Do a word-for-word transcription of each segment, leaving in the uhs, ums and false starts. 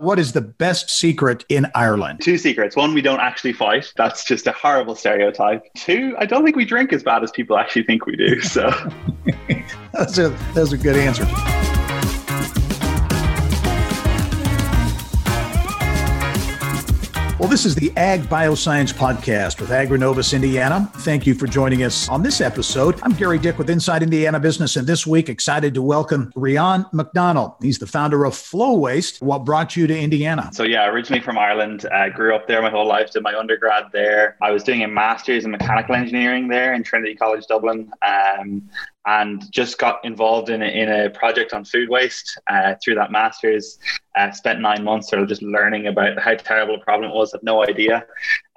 What is the best secret in Ireland? Two secrets. One, we don't actually fight. That's just a horrible stereotype. Two, I don't think we drink as bad as people actually think we do. So that's a that's a good answer. Well, this is the Ag Bioscience Podcast with AgriNovus Indiana. Thank you for joining us on this episode. I'm Gerry Dick with Inside Indiana Business, and this week, excited to welcome Rian McDonnell. He's the founder of Flowaste. What brought you to Indiana? So yeah, originally from Ireland. I grew up there my whole life, did my undergrad there. I was doing a master's in mechanical engineering there in Trinity College Dublin. Um, and just got involved in a, in a project on food waste uh, through that master's. Uh, spent nine months sort of just learning about how terrible a problem it was, had no idea.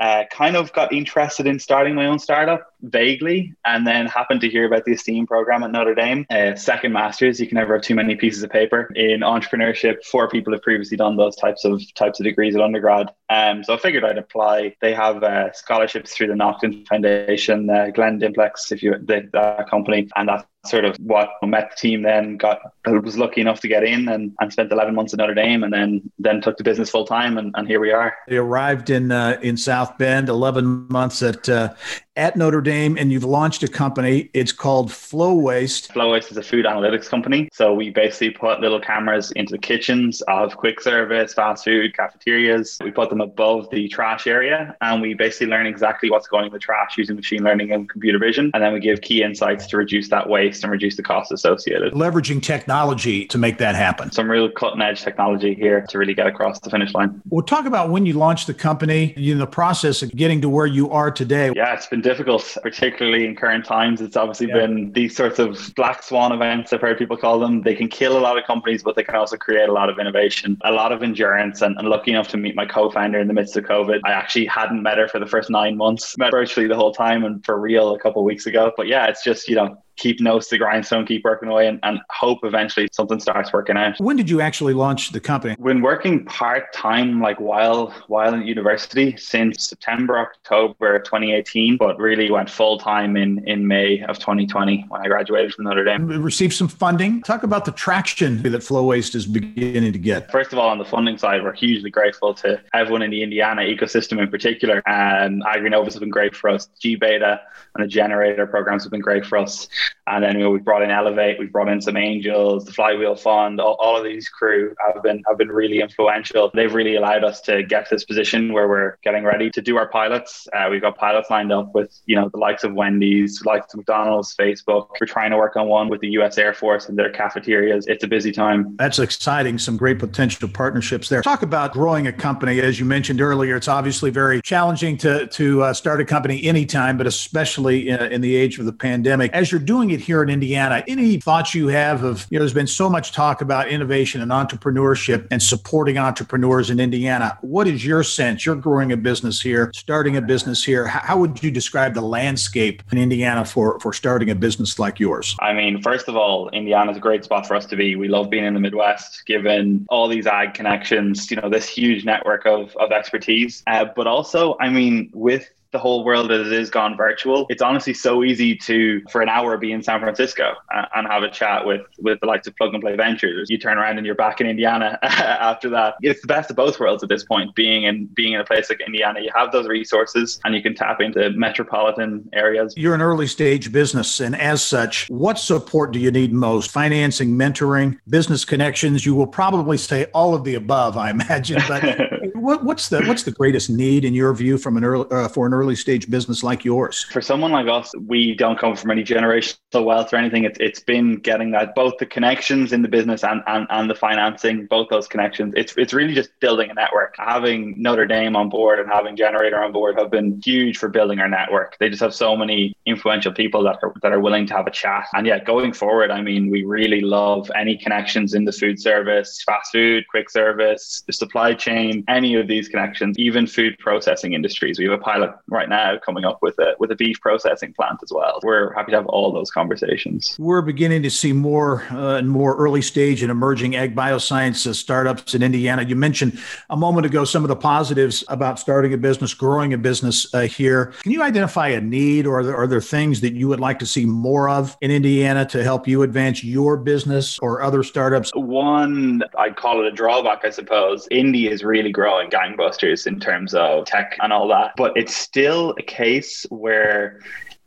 Uh, kind of got interested in starting my own startup vaguely, and then happened to hear about the Esteem program at Notre Dame. Uh, second master's, you can never have too many pieces of paper in entrepreneurship. Four people have previously done those types of types of degrees at undergrad. Um, so I figured I'd apply. They have uh, scholarships through the Nocton Foundation, uh, Glenn Dimplex, if you the, that company, and that's sort of what met the team. Then got was lucky enough to get in and, and spent eleven months at Notre Dame, and then then took the business full time, and, and here we are. You arrived in uh, in South Bend, eleven months at uh, at Notre Dame, and you've launched a company. It's called Flowaste. Flowaste is a food analytics company. So we basically put little cameras into the kitchens of quick service, fast food, cafeterias. We put them above the trash area, and we basically learn exactly what's going in the trash using machine learning and computer vision, and then we give key insights to reduce that waste and reduce the costs associated. Leveraging technology to make that happen. Some real cutting edge technology here to really get across the finish line. We'll talk about when you launched the company, you know, the process of getting to where you are today. Yeah, it's been difficult, particularly in current times. It's obviously yeah. been these sorts of black swan events, I've heard people call them. They can kill a lot of companies, but they can also create a lot of innovation, a lot of endurance. And, and lucky enough to meet my co-founder in the midst of COVID. I actually hadn't met her for the first nine months, met virtually the whole time and for real a couple of weeks ago. But yeah, it's just, you know, keep nose to the grindstone, keep working away, and, and hope eventually something starts working out. When did you actually launch the company? When working part-time, like while while in university, since September, October twenty eighteen, but really went full-time in, in May of twenty twenty when I graduated from Notre Dame. We received some funding. Talk about the traction that Flowaste is beginning to get. First of all, on the funding side, we're hugely grateful to everyone in the Indiana ecosystem in particular. Um, AgriNovus have been great for us. G-Beta and the Generator programs have been great for us. And then you know, we brought in Elevate, we brought in some angels, the Flywheel Fund, all, all of these crew have been have been really influential. They've really allowed us to get to this position where we're getting ready to do our pilots. Uh, we've got pilots lined up with you know the likes of Wendy's, likes of McDonald's, Facebook. We're trying to work on one with the U S Air Force and their cafeterias. It's a busy time. That's exciting. Some great potential partnerships there. Talk about growing a company. As you mentioned earlier, it's obviously very challenging to, to uh, start a company anytime, but especially in, in the age of the pandemic. As you're doing doing it here in Indiana, any thoughts you have of, you know, there's been so much talk about innovation and entrepreneurship and supporting entrepreneurs in Indiana. What is your sense? You're growing a business here, starting a business here. How would you describe the landscape in Indiana for, for starting a business like yours? I mean, first of all, Indiana's a great spot for us to be. We love being in the Midwest, given all these ag connections, you know, this huge network of, of expertise. Uh, but also, I mean, with the whole world as it is gone virtual, it's honestly so easy to, for an hour, be in San Francisco uh, and have a chat with, with the likes of Plug and Play Ventures. You turn around and you're back in Indiana after that. It's the best of both worlds at this point, being in being in a place like Indiana. You have those resources and you can tap into metropolitan areas. You're an early stage business, and as such, what support do you need most? Financing, mentoring, business connections? You will probably say all of the above, I imagine, but What, what's the what's the greatest need in your view from an early, uh, for an early stage business like yours? For someone like us, we don't come from any generational wealth or anything. It's it's been getting that, both the connections in the business and, and, and the financing, both those connections. It's it's really just building a network. Having Notre Dame on board and having Generator on board have been huge for building our network. They just have so many influential people that are that are willing to have a chat. And yeah, going forward, I mean, we really love any connections in the food service, fast food, quick service, the supply chain, any of these connections, even food processing industries. We have a pilot right now coming up with a with a beef processing plant as well. We're happy to have all those conversations. We're beginning to see more uh, and more early stage and emerging ag bioscience uh, startups in Indiana. You mentioned a moment ago some of the positives about starting a business, growing a business uh, here. Can you identify a need, or are there, are there things that you would like to see more of in Indiana to help you advance your business or other startups? One, I'd call it a drawback, I suppose. Indy is really growing gangbusters in terms of tech and all that, but it's still a case where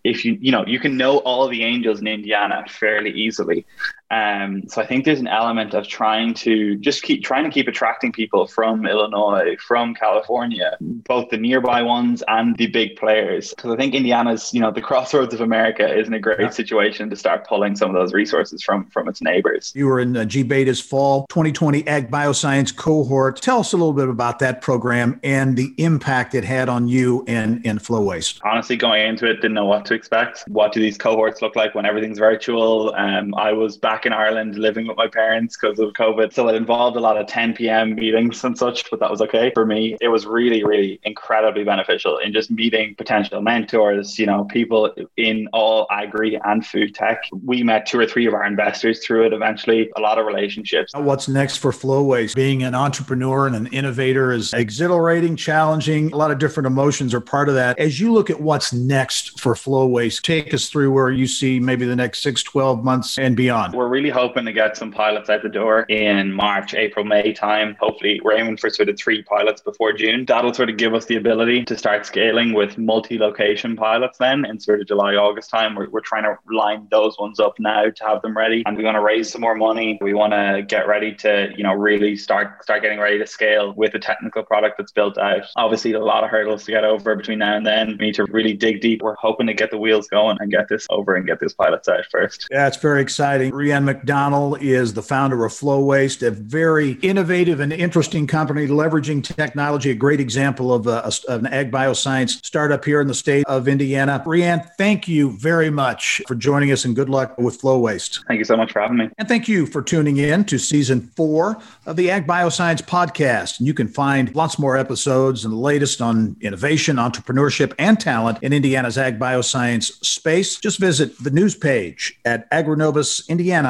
if you, you know, you can know all the angels in Indiana fairly easily. Um, so I think there's an element of trying to just keep trying to keep attracting people from Illinois, from California, both the nearby ones and the big players. Because I think Indiana's, you know, the crossroads of America is in a great situation to start pulling some of those resources from from its neighbors. You were in uh, G-Beta's fall twenty twenty Ag Bioscience cohort. Tell us a little bit about that program and the impact it had on you and, and Flowaste. Honestly, going into it, didn't know what to expect. What do these cohorts look like when everything's virtual? Um, I was back in Ireland living with my parents because of COVID. So it involved a lot of ten p.m. meetings and such, but that was okay for me. It was really, really incredibly beneficial in just meeting potential mentors, you know, people in all agri and food tech. We met two or three of our investors through it eventually, a lot of relationships. What's next for Flowaste? Being an entrepreneur and an innovator is exhilarating, challenging. A lot of different emotions are part of that. As you look at what's next for Flowaste, take us through where you see maybe the next six, twelve months and beyond. We're We're really hoping to get some pilots out the door in March, April, May time. Hopefully, we're aiming for sort of three pilots before June. That'll sort of give us the ability to start scaling with multi-location pilots then in sort of July, August time. We're, we're trying to line those ones up now to have them ready. And we want to raise some more money. We want to get ready to, you know, really start, start getting ready to scale with a technical product that's built out. Obviously, a lot of hurdles to get over between now and then. We need to really dig deep. We're hoping to get the wheels going and get this over and get these pilots out first. Yeah, it's very exciting. Rian McDonnell is the founder of Flowaste, a very innovative and interesting company leveraging technology, a great example of, a, of an ag bioscience startup here in the state of Indiana. Rian, thank you very much for joining us and good luck with Flowaste. Thank you so much for having me. And thank you for tuning in to season four of the Ag Bioscience Podcast. And you can find lots more episodes and the latest on innovation, entrepreneurship, and talent in Indiana's ag bioscience space. Just visit the news page at AgriNovus Indiana.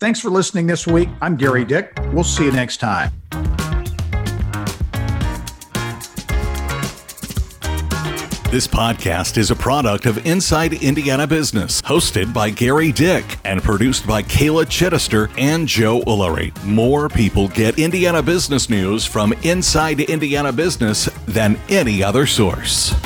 Thanks for listening this week. I'm Gerry Dick. We'll see you next time. This podcast is a product of Inside Indiana Business, hosted by Gerry Dick and produced by Kayla Chittister and Joe Ullery. More people get Indiana business news from Inside Indiana Business than any other source.